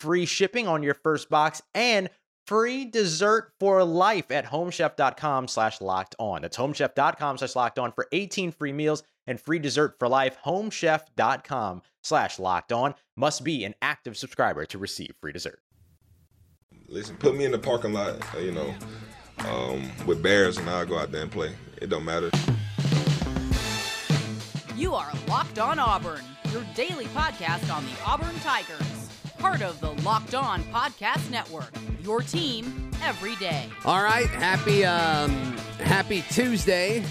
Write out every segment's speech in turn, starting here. free shipping on your first box, and free dessert for life at homechef.com/lockedon. That's homechef.com/lockedon for 18 free meals and free dessert for life. Homechef.com/lockedon. Must be an active subscriber to receive free dessert. Listen, put me in the parking lot, with bears, and I'll go out there and play. It don't matter. You are Locked On Auburn, your daily podcast on the Auburn Tigers. Part of the Locked On Podcast Network, your team every day. All right, happy Tuesday.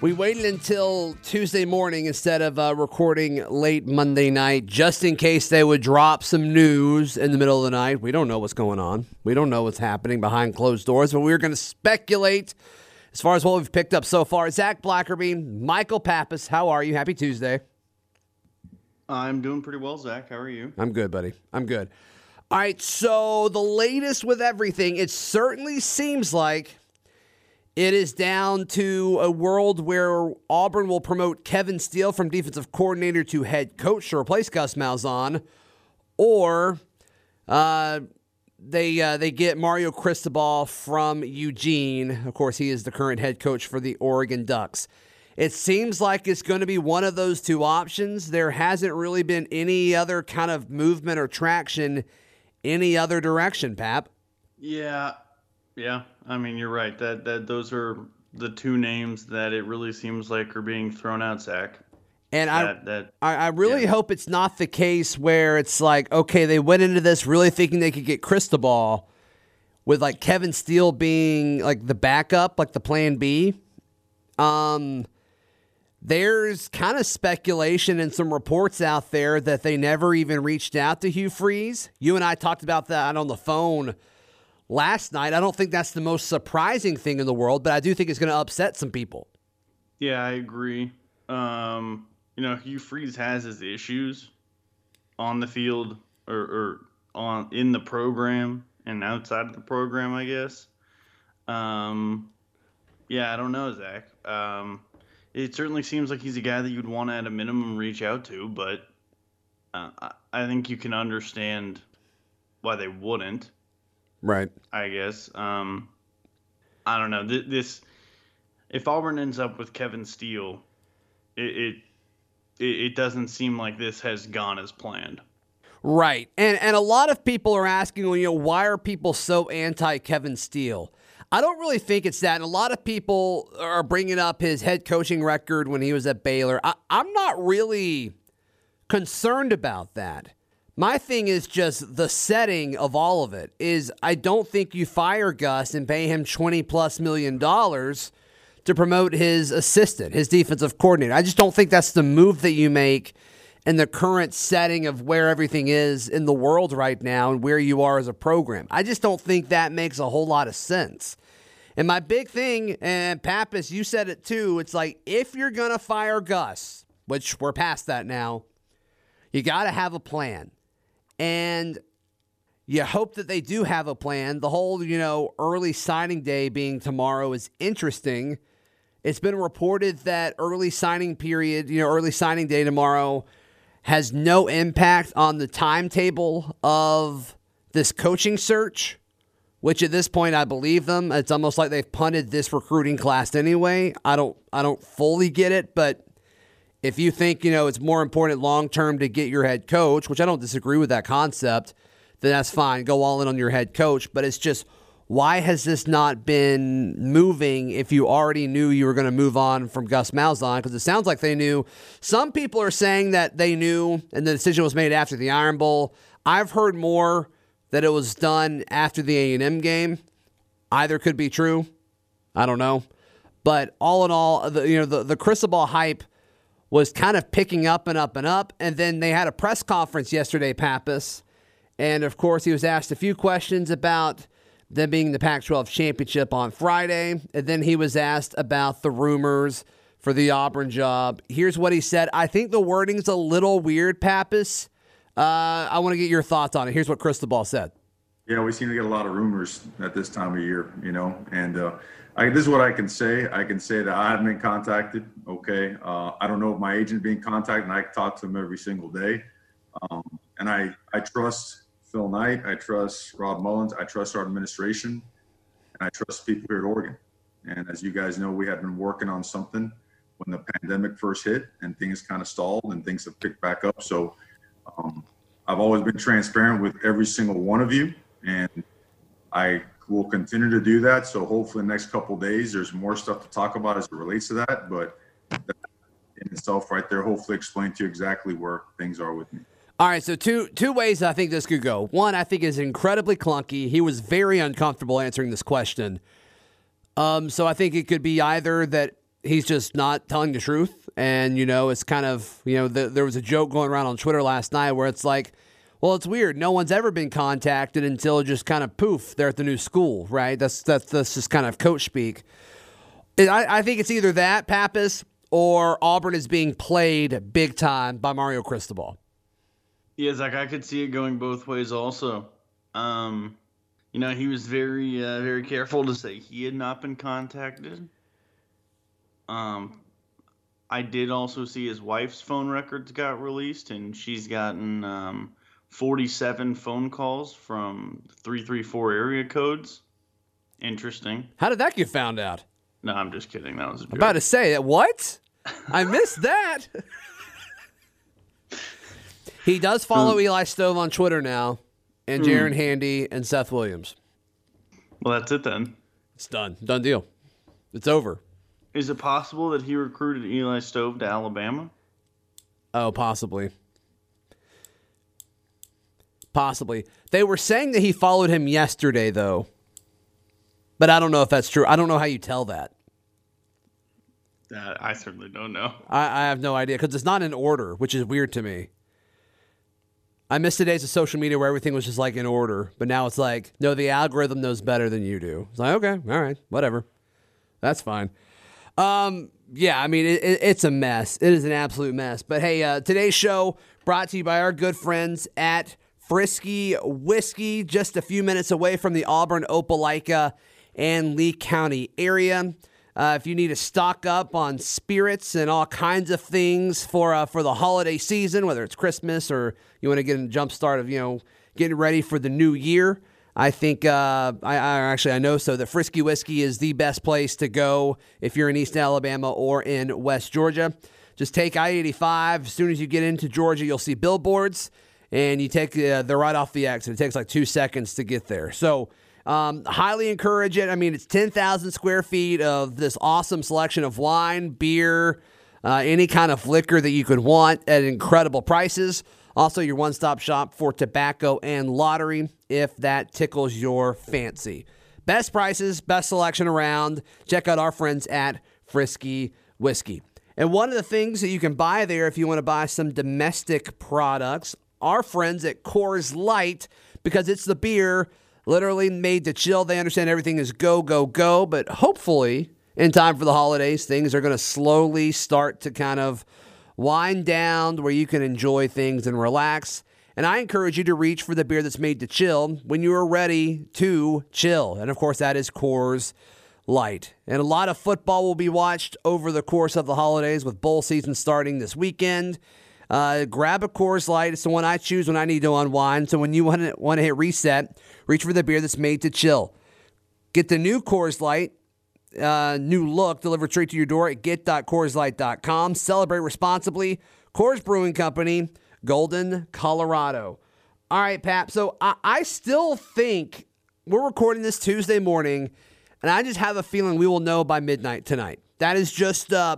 We waited until Tuesday morning instead of recording late Monday night, just in case they would drop some news in the middle of the night. We don't know what's going on. We don't know what's happening behind closed doors, but we were going to speculate as far as what we've picked up so far. Zac Blackerby, Michael Pappas, how are you? Happy Tuesday. I'm doing pretty well, Zach. How are you? I'm good, buddy. I'm good. All right, so the latest with everything, it certainly seems like it is down to a world where Auburn will promote Kevin Steele from defensive coordinator to head coach to replace Gus Malzahn, or they get Mario Cristobal from Eugene. Of course, he is the current head coach for the Oregon Ducks. It seems like it's going to be one of those two options. There hasn't really been any other kind of movement or traction any other direction, Pap. Yeah. I mean, you're right. That those are the two names that it really seems like are being thrown out, Zach. And I really hope it's not the case where it's like, okay, they went into this really thinking they could get Cristobal with like Kevin Steele being like the backup, like the plan B. There's kind of speculation and some reports out there that they never even reached out to Hugh Freeze. You and I talked about that on the phone last night. I don't think that's the most surprising thing in the world, but I do think it's going to upset some people. Yeah, I agree. Hugh Freeze has his issues on the field or in the program and outside of the program, I guess. Yeah, I don't know, Zach. It certainly seems like he's a guy that you'd want to, at a minimum, reach out to, but I think you can understand why they wouldn't. Right. I guess. I don't know. This, if Auburn ends up with Kevin Steele, it doesn't seem like this has gone as planned. Right. And a lot of people are asking, why are people so anti-Kevin Steele? I don't really think it's that. And a lot of people are bringing up his head coaching record when he was at Baylor. I'm not really concerned about that. My thing is just the setting of all of it is I don't think you fire Gus and pay him $20+ million to promote his assistant, his defensive coordinator. I just don't think that's the move that you make in the current setting of where everything is in the world right now and where you are as a program. I just don't think that makes a whole lot of sense. And my big thing, and Pappas, you said it too, it's like if you're going to fire Gus, which we're past that now, you got to have a plan. And you hope that they do have a plan. The whole, early signing day being tomorrow is interesting. It's been reported that early signing day tomorrow has no impact on the timetable of this coaching search, which at this point I believe them. It's almost like they've punted this recruiting class anyway. I don't fully get it, but if you think, it's more important long term to get your head coach, which I don't disagree with that concept, then that's fine. Go all in on your head coach, but it's just why has this not been moving if you already knew you were going to move on from Gus Malzahn? Because it sounds like they knew. Some people are saying that they knew and the decision was made after the Iron Bowl. I've heard more that it was done after the A&M game. Either could be true. I don't know. But all in all, the Cristobal hype was kind of picking up and up and up. And then they had a press conference yesterday, Pappas. And, of course, he was asked a few questions about them being the Pac-12 championship on Friday. And then he was asked about the rumors for the Auburn job. Here's what he said. I think the wording's a little weird, Pappas. I want to get your thoughts on it. Here's what Cristobal said. Yeah, we seem to get a lot of rumors at this time of year, and this is what I can say. I can say that I haven't been contacted, okay? I don't know if my agent's being contacted, and I talk to him every single day. And I trust Phil Knight. I trust Rob Mullins. I trust our administration, and I trust people here at Oregon. And as you guys know, we have been working on something when the pandemic first hit, and things kind of stalled, and things have picked back up. So I've always been transparent with every single one of you. And I will continue to do that. So hopefully the next couple of days, there's more stuff to talk about as it relates to that. But that in itself right there, hopefully explain to you exactly where things are with me. All right, so two ways I think this could go. One, I think is incredibly clunky. He was very uncomfortable answering this question. So I think it could be either that he's just not telling the truth. And, it's kind of, there was a joke going around on Twitter last night where it's like, well, it's weird. No one's ever been contacted until just kind of poof, they're at the new school, right? That's just kind of coach speak. I think it's either that, Pappas, or Auburn is being played big time by Mario Cristobal. Yeah, Zach, I could see it going both ways also. He was very, very careful to say he had not been contacted. I did also see his wife's phone records got released, and she's gotten 47 phone calls from 334 area codes. Interesting. How did that get found out? No, I'm just kidding. That was a joke. I'm about to say that. What? I missed that. He does follow Eli Stove on Twitter now, and Jaren Handy and Seth Williams. Well, that's it then. It's done. Done deal. It's over. Is it possible that he recruited Eli Stove to Alabama? Oh, possibly. Possibly. They were saying that he followed him yesterday, though. But I don't know if that's true. I don't know how you tell that. I certainly don't know. I have no idea, because it's not in order, which is weird to me. I missed the days of social media where everything was just like in order. But now it's like, no, the algorithm knows better than you do. It's like, okay, all right, whatever. That's fine. Yeah, I mean, it's a mess. It is an absolute mess. But hey, today's show brought to you by our good friends at Frisky Whiskey, just a few minutes away from the Auburn, Opelika, and Lee County area. If you need to stock up on spirits and all kinds of things for the holiday season, whether it's Christmas or you want to get a jump start of getting ready for the new year, I think I know so that Frisky Whiskey is the best place to go if you're in East Alabama or in West Georgia. Just take I-85. As soon as you get into Georgia, you'll see billboards. And you take they're right off the exit. It takes like 2 seconds to get there. So highly encourage it. I mean, it's 10,000 square feet of this awesome selection of wine, beer, any kind of liquor that you could want at incredible prices. Also, your one-stop shop for tobacco and lottery if that tickles your fancy. Best prices, best selection around. Check out our friends at Frisky Whiskey. And one of the things that you can buy there if you want to buy some domestic products, our friends at Coors Light, because it's the beer literally made to chill. They understand everything is go, go, go, but hopefully in time for the holidays, things are going to slowly start to kind of wind down where you can enjoy things and relax. And I encourage you to reach for the beer that's made to chill when you are ready to chill. And, of course, that is Coors Light. And a lot of football will be watched over the course of the holidays with bowl season starting this weekend. Grab a Coors Light. It's the one I choose when I need to unwind. So when you want to hit reset, reach for the beer that's made to chill. Get the new Coors Light, new look, delivered straight to your door at get.coorslight.com. Celebrate responsibly. Coors Brewing Company, Golden, Colorado. All right, Pap. So I still think We're recording this Tuesday morning, and I just have a feeling we will know by midnight tonight. That is just a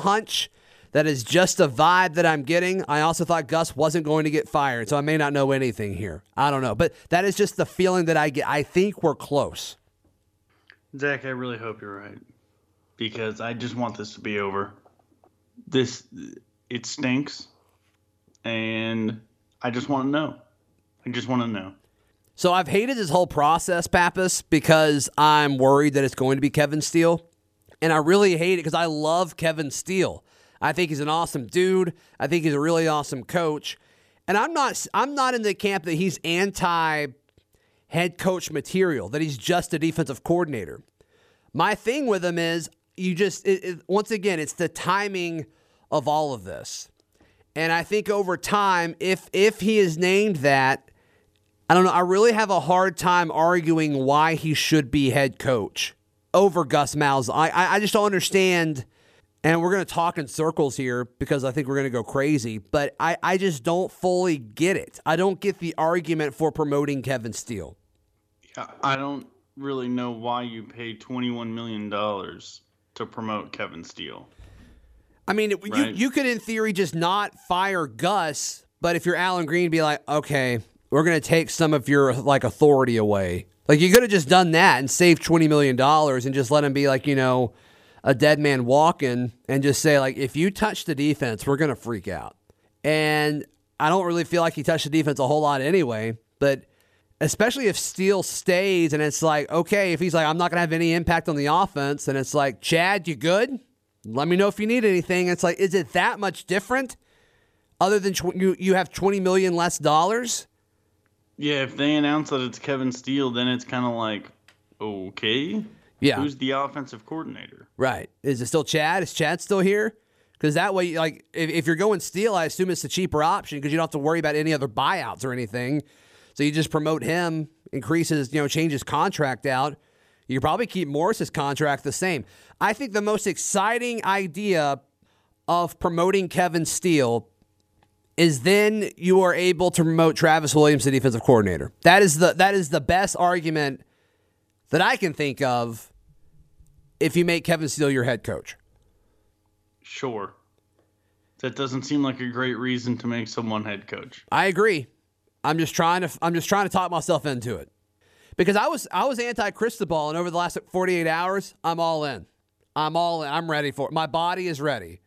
hunch. That is just a vibe that I'm getting. I also thought Gus wasn't going to get fired, so I may not know anything here. I don't know. But that is just the feeling that I get. I think we're close. Zach, I really hope you're right, because I just want this to be over. It stinks, and I just want to know. So I've hated this whole process, Pappas, because I'm worried that it's going to be Kevin Steele. And I really hate it because I love Kevin Steele. I think he's an awesome dude. I think he's a really awesome coach. And I'm not in the camp that he's anti-head coach material, that he's just a defensive coordinator. My thing with him is once again, it's the timing of all of this. And I think over time, if he is named that, I don't know, I really have a hard time arguing why he should be head coach over Gus Malzahn. I just don't understand. And we're going to talk in circles here because I think we're going to go crazy. But I just don't fully get it. I don't get the argument for promoting Kevin Steele. I don't really know why you pay $21 million to promote Kevin Steele. I mean, right? you could, in theory, just not fire Gus. But if you're Alan Green, be like, okay, we're going to take some of your authority away. Like, you could have just done that and saved $20 million and just let him be like, you know, a dead man walking, and just say, like, if you touch the defense, we're going to freak out. And I don't really feel like he touched the defense a whole lot anyway, but especially if Steele stays and it's like, okay, if he's like, I'm not going to have any impact on the offense, and it's like, Chad, you good? Let me know if you need anything. It's like, is it that much different other than you have $20 million less dollars? Yeah, if they announce that it's Kevin Steele, then it's kind of like, okay. Yeah. Who's the offensive coordinator? Right. Is it still Chad? Is Chad still here? Because that way, like, if you're going Steele, I assume it's the cheaper option because you don't have to worry about any other buyouts or anything. So you just promote him, change his contract out. You probably keep Morris's contract the same. I think the most exciting idea of promoting Kevin Steele is then you are able to promote Travis Williams to defensive coordinator. That is the best argument that I can think of. If you make Kevin Steele your head coach. Sure. That doesn't seem like a great reason to make someone head coach. I agree. I'm just trying to talk myself into it. Because I was anti Cristobal, and over the last 48 hours, I'm all in. I'm ready for it. My body is ready.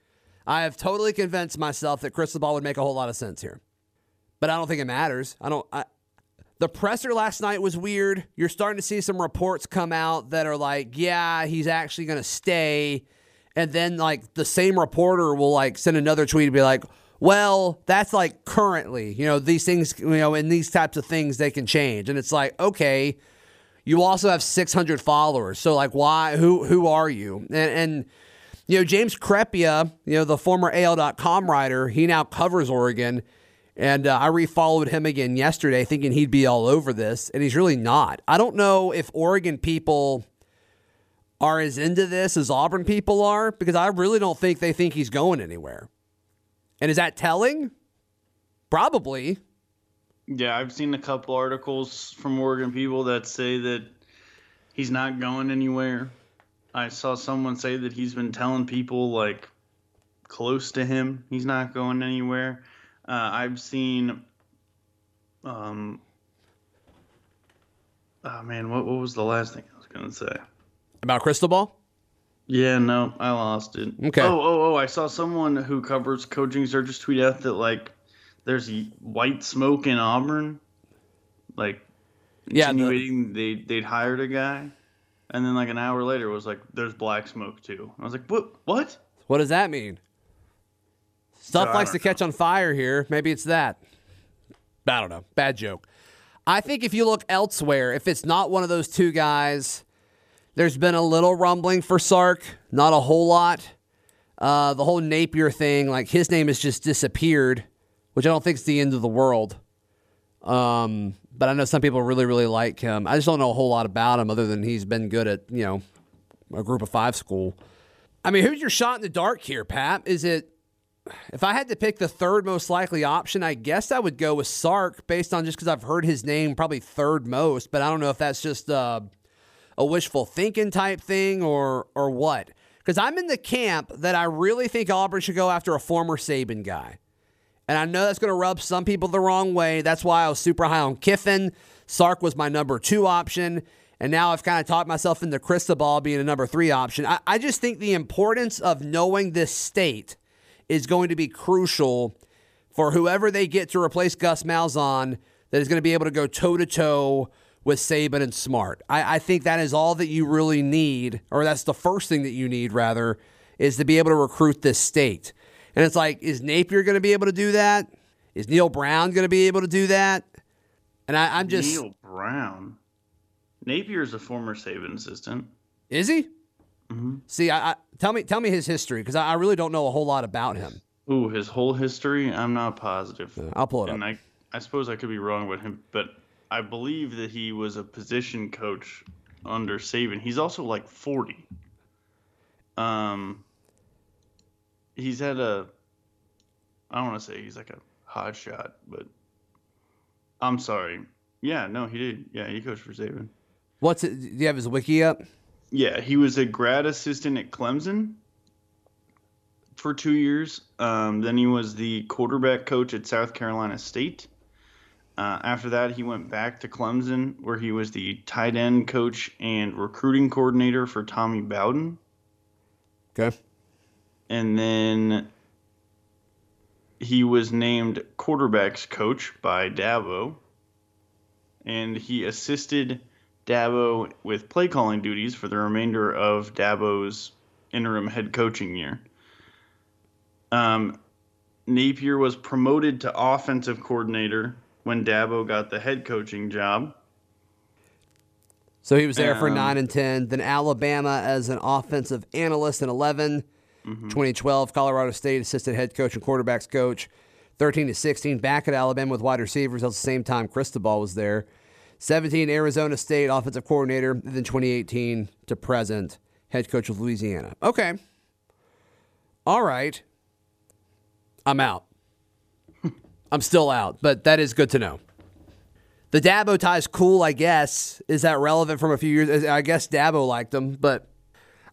I have totally convinced myself that Cristobal would make a whole lot of sense here. But I don't think it matters. The presser last night was weird. You're starting to see some reports come out that are like, yeah, he's actually going to stay. And then, like, the same reporter will, like, send another tweet and be like, well, that's, like, currently. You know, these things, you know, and these types of things, they can change. And it's like, okay, you also have 600 followers. So, like, why? Who are you? And you know, James Crepia, you know, the former AL.com writer, he now covers Oregon. And I refollowed him again yesterday thinking he'd be all over this, and he's really not. I don't know if Oregon people are as into this as Auburn people are, because I really don't think they think he's going anywhere. And is that telling? Probably. Yeah, I've seen a couple articles from Oregon people that say that he's not going anywhere. I saw someone say that he's been telling people, like, close to him he's not going anywhere. I've seen, what was the last thing I was going to say? About Cristobal? Yeah, no, I lost it. Okay. Oh, I saw someone who covers coaching searches tweet out that, like, there's white smoke in Auburn. Like, yeah, insinuating they'd hired a guy. And then, like, an hour later was like, there's black smoke, too. I was like, what? What does that mean? Stuff likes to catch on fire here. Maybe it's that. I don't know. Bad joke. I think if you look elsewhere, if it's not one of those two guys, there's been a little rumbling for Sark. Not a whole lot. The whole Napier thing, like, his name has just disappeared, which I don't think is the end of the world. But I know some people really, really like him. I just don't know a whole lot about him other than he's been good at, you know, a group of five school. I mean, who's your shot in the dark here, Pat? Is it if I had to pick the third most likely option, I guess I would go with Sark based on just because I've heard his name probably third most, but I don't know if that's just a wishful thinking type thing or what. Because I'm in the camp that I really think Auburn should go after a former Saban guy. And I know that's going to rub some people the wrong way. That's why I was super high on Kiffin. Sark was my number two option. And now I've kind of talked myself into Cristobal being a number three option. I just think the importance of knowing this state is going to be crucial for whoever they get to replace Gus Malzahn that is going to be able to go toe-to-toe with Saban and Smart. I think that is all that you really need, or that's the first thing that you need, rather, is to be able to recruit this state. And it's like, is Napier going to be able to do that? Is Neil Brown going to be able to do that? And I'm just... Neil Brown? Napier is a former Saban assistant. Is he? Mm-hmm. See, tell me his history, because I really don't know a whole lot about him. Ooh, his whole history? I'm not positive. I'll pull it up. And I suppose I could be wrong with him, but... I believe that he was a position coach under Saban. He's also like 40. He's had a, I don't want to say he's like a hot shot, but I'm sorry. Yeah, no, he did. Yeah, he coached for Saban. What's it? Do you have his wiki up? Yeah, he was a grad assistant at Clemson for 2 years. Then he was the quarterback coach at South Carolina State. After that, he went back to Clemson, where he was the tight end coach and recruiting coordinator for Tommy Bowden. Okay. And then he was named quarterbacks coach by Dabo. And he assisted Dabo with play calling duties for the remainder of Dabo's interim head coaching year. Napier was promoted to offensive coordinator when Dabo got the head coaching job. So he was there for 9 and 10, then Alabama as an offensive analyst in 11, 2012 Colorado State assistant head coach and quarterbacks coach, 13-16 back at Alabama with wide receivers at the same time Cristobal was there, 17 Arizona State offensive coordinator, and then 2018 to present head coach of Louisiana. Okay. All right. I'm out. I'm still out, but that is good to know. The Dabo tie's cool, I guess. Is that relevant from a few years? I guess Dabo liked him, but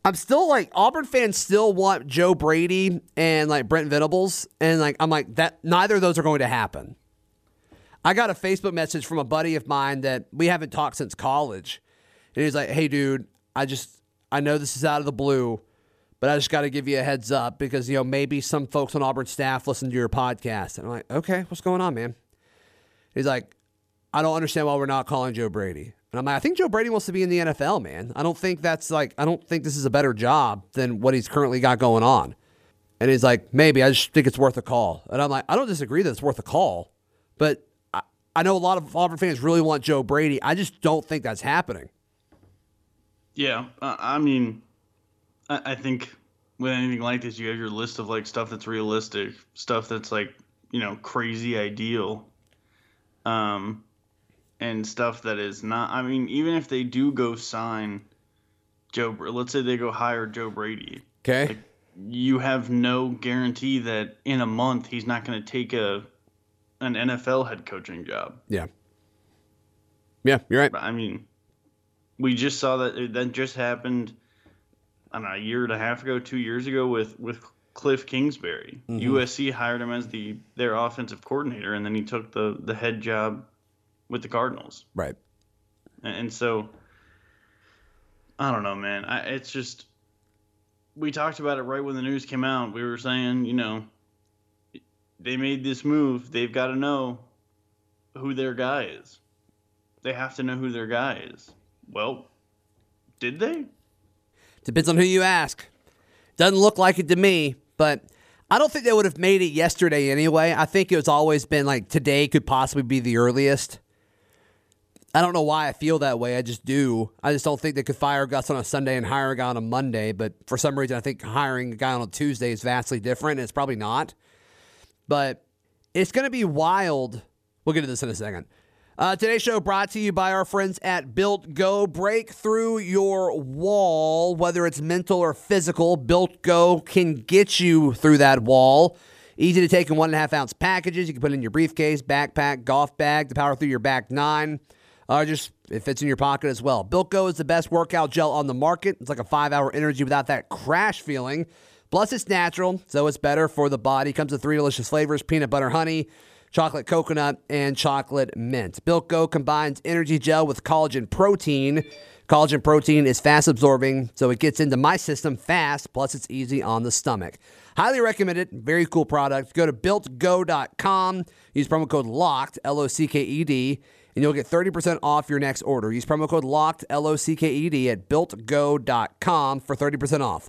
I'm still like, Auburn fans still want Joe Brady and like Brent Venables, and like I'm like that. Neither of those are going to happen. I got a Facebook message from a buddy of mine that we haven't talked since college, and he's like, "Hey, dude, I know this is out of the blue, but I just got to give you a heads up because, you know, maybe some folks on Auburn staff listen to your podcast." And I'm like, "Okay, what's going on, man?" He's like, "I don't understand why we're not calling Joe Brady." And I'm like, "I think Joe Brady wants to be in the NFL, man. I don't think this is a better job than what he's currently got going on." And he's like, "Maybe. I just think it's worth a call." And I'm like, I don't disagree that it's worth a call, but I know a lot of Auburn fans really want Joe Brady. I just don't think that's happening. Yeah, I mean... I think with anything like this, you have your list of like stuff that's realistic, stuff that's like, you know, crazy ideal, and stuff that is not. I mean, even if they do go sign Joe, let's say they go hire Joe Brady. Okay. Like, you have no guarantee that in a month he's not going to take an NFL head coaching job. Yeah. Yeah, you're right. I mean, we just saw that just happened. I don't know, a year and a half ago, 2 years ago with Cliff Kingsbury. Mm-hmm. USC hired him as their offensive coordinator, and then he took the head job with the Cardinals. Right. And so, I don't know, man. It's just, we talked about it right when the news came out. We were saying, you know, they made this move. They've got to know who their guy is. They have to know who their guy is. Well, did they? Depends on who you ask. Doesn't look like it to me, but I don't think they would have made it yesterday anyway. I think it's always been like today could possibly be the earliest. I don't know why I feel that way. I just do. I just don't think they could fire Gus on a Sunday and hire a guy on a Monday, but for some reason I think hiring a guy on a Tuesday is vastly different, and it's probably not. But it's going to be wild. We'll get to this in a second. Today's show brought to you by our friends at Built Go. Break through your wall, whether it's mental or physical. Built Go can get you through that wall. Easy to take in 1.5 ounce packages. You can put it in your briefcase, backpack, golf bag to power through your back nine. Just it fits in your pocket as well. Built Go is the best workout gel on the market. It's like a 5-hour energy without that crash feeling. Plus, it's natural, so it's better for the body. Comes with 3 delicious flavors, peanut butter honey, chocolate coconut, and chocolate mint. Built Go combines energy gel with collagen protein. Collagen protein is fast absorbing, so it gets into my system fast, plus it's easy on the stomach. Highly recommended. Very cool product. Go to BuiltGO.com. Use promo code LOCKED, L-O-C-K-E-D, and you'll get 30% off your next order. Use promo code LOCKED, L-O-C-K-E-D, at BuiltGO.com for 30% off.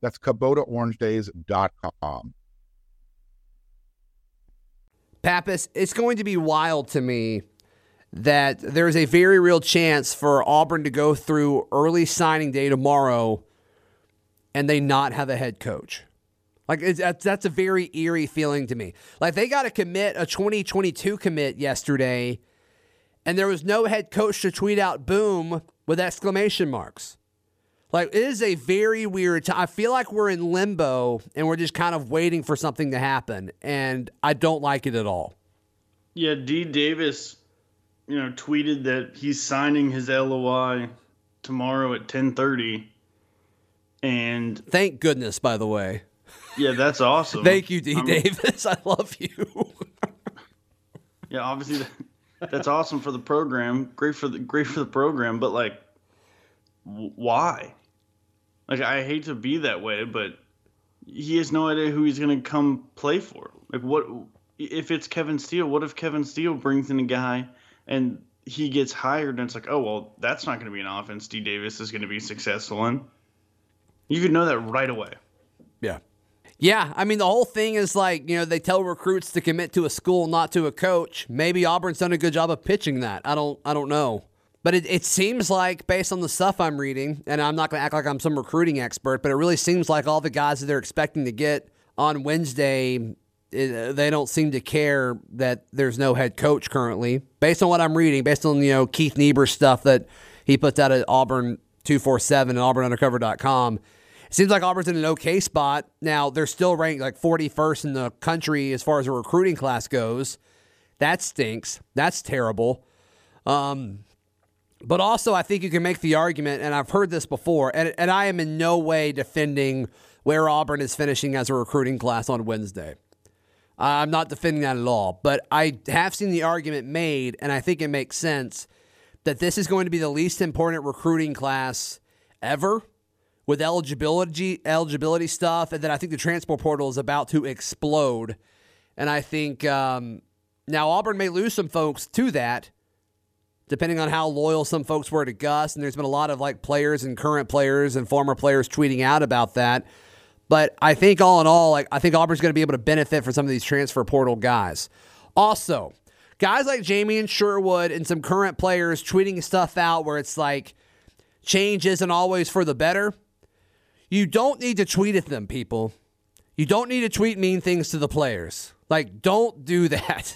That's KubotaOrangeDays.com. Pappas, it's going to be wild to me that there is a very real chance for Auburn to go through early signing day tomorrow and they not have a head coach. Like, that's a very eerie feeling to me. Like, they got to commit a 2022 commit yesterday, and there was no head coach to tweet out boom with exclamation marks. Like, it is a very weird time. I feel like we're in limbo, and we're just kind of waiting for something to happen, and I don't like it at all. Yeah, D Davis, tweeted that he's signing his LOI tomorrow at 10:30, and thank goodness, by the way. Yeah, that's awesome. Thank you, D Davis. I love you. Yeah, obviously that's awesome for the program. Great for the program, but why? I hate to be that way, but he has no idea who he's going to come play for. What if it's Kevin Steele? What if Kevin Steele brings in a guy and he gets hired and it's like, oh, well, that's not going to be an offense D Davis is going to be successful in? You could know that right away. Yeah. Yeah, I mean, the whole thing is they tell recruits to commit to a school, not to a coach. Maybe Auburn's done a good job of pitching that. I don't know. But it seems like, based on the stuff I'm reading, and I'm not going to act like I'm some recruiting expert, but it really seems like all the guys that they're expecting to get on Wednesday, they don't seem to care that there's no head coach currently. Based on what I'm reading, based on, Keith Niebuhr's stuff that he puts out at Auburn 247 and auburnundercover.com, it seems like Auburn's in an okay spot. Now, they're still ranked 41st in the country as far as a recruiting class goes. That stinks. That's terrible. But also, I think you can make the argument, and I've heard this before, and I am in no way defending where Auburn is finishing as a recruiting class on Wednesday. I'm not defending that at all. But I have seen the argument made, and I think it makes sense, that this is going to be the least important recruiting class ever with eligibility stuff, and then I think the transfer portal is about to explode. And I think now Auburn may lose some folks to that, depending on how loyal some folks were to Gus. And there's been a lot of players and current players and former players tweeting out about that. But I think all in all, I think Auburn's going to be able to benefit from some of these transfer portal guys. Also, guys like Jamie and Sherwood and some current players tweeting stuff out where it's change isn't always for the better. You don't need to tweet at them, people. You don't need to tweet mean things to the players. Don't do that.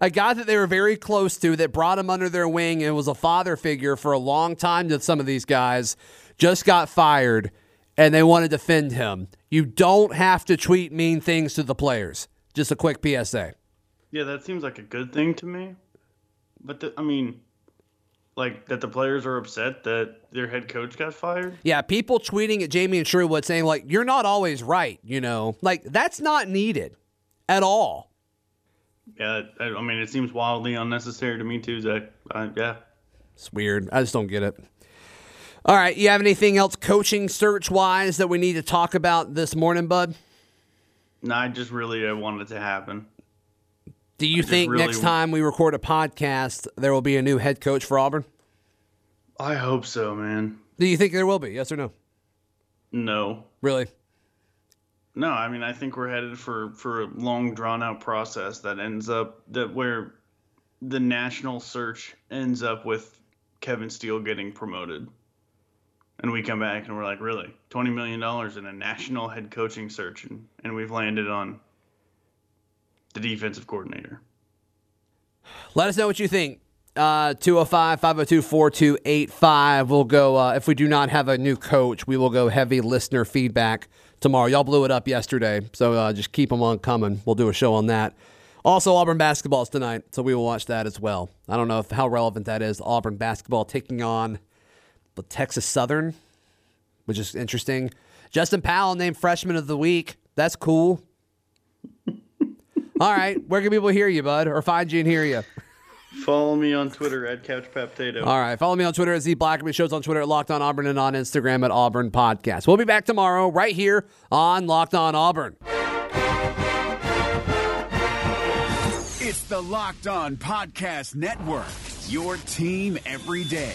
A guy that they were very close to, that brought him under their wing and was a father figure for a long time to some of these guys, just got fired, and they want to defend him. You don't have to tweet mean things to the players. Just a quick PSA. Yeah, that seems like a good thing to me. But, that the players are upset that their head coach got fired? Yeah, people tweeting at Jamie and Sherwood saying, you're not always right, That's not needed at all. Yeah, it seems wildly unnecessary to me too, Zach. Yeah. It's weird. I just don't get it. All right, you have anything else coaching search-wise that we need to talk about this morning, bud? No, I just really want it to happen. Do you think next time we record a podcast, there will be a new head coach for Auburn? I hope so, man. Do you think there will be, yes or no? No. Really? No, I mean, I think we're headed for a long, drawn-out process that ends up that where the national search ends up with Kevin Steele getting promoted. And we come back and we're like, really? $20 million in a national head coaching search, and we've landed on the defensive coordinator. Let us know what you think. 205-502-4285. We'll go, if we do not have a new coach, we will go heavy listener feedback tomorrow. Y'all blew it up yesterday, so just keep them on coming. We'll do a show on that. Also, Auburn basketball is tonight, so we will watch that as well. I don't know how relevant that is. Auburn basketball taking on the Texas Southern, which is interesting. Justin Powell named Freshman of the Week. That's cool. All right, where can people hear you, bud, or find you and hear you? Follow me on Twitter at CouchPapTato. All right. Follow me on Twitter at Z Blackerby. Shows on Twitter at Locked On Auburn and on Instagram at Auburn Podcast. We'll be back tomorrow right here on Locked On Auburn. It's the Locked On Podcast Network, your team every day.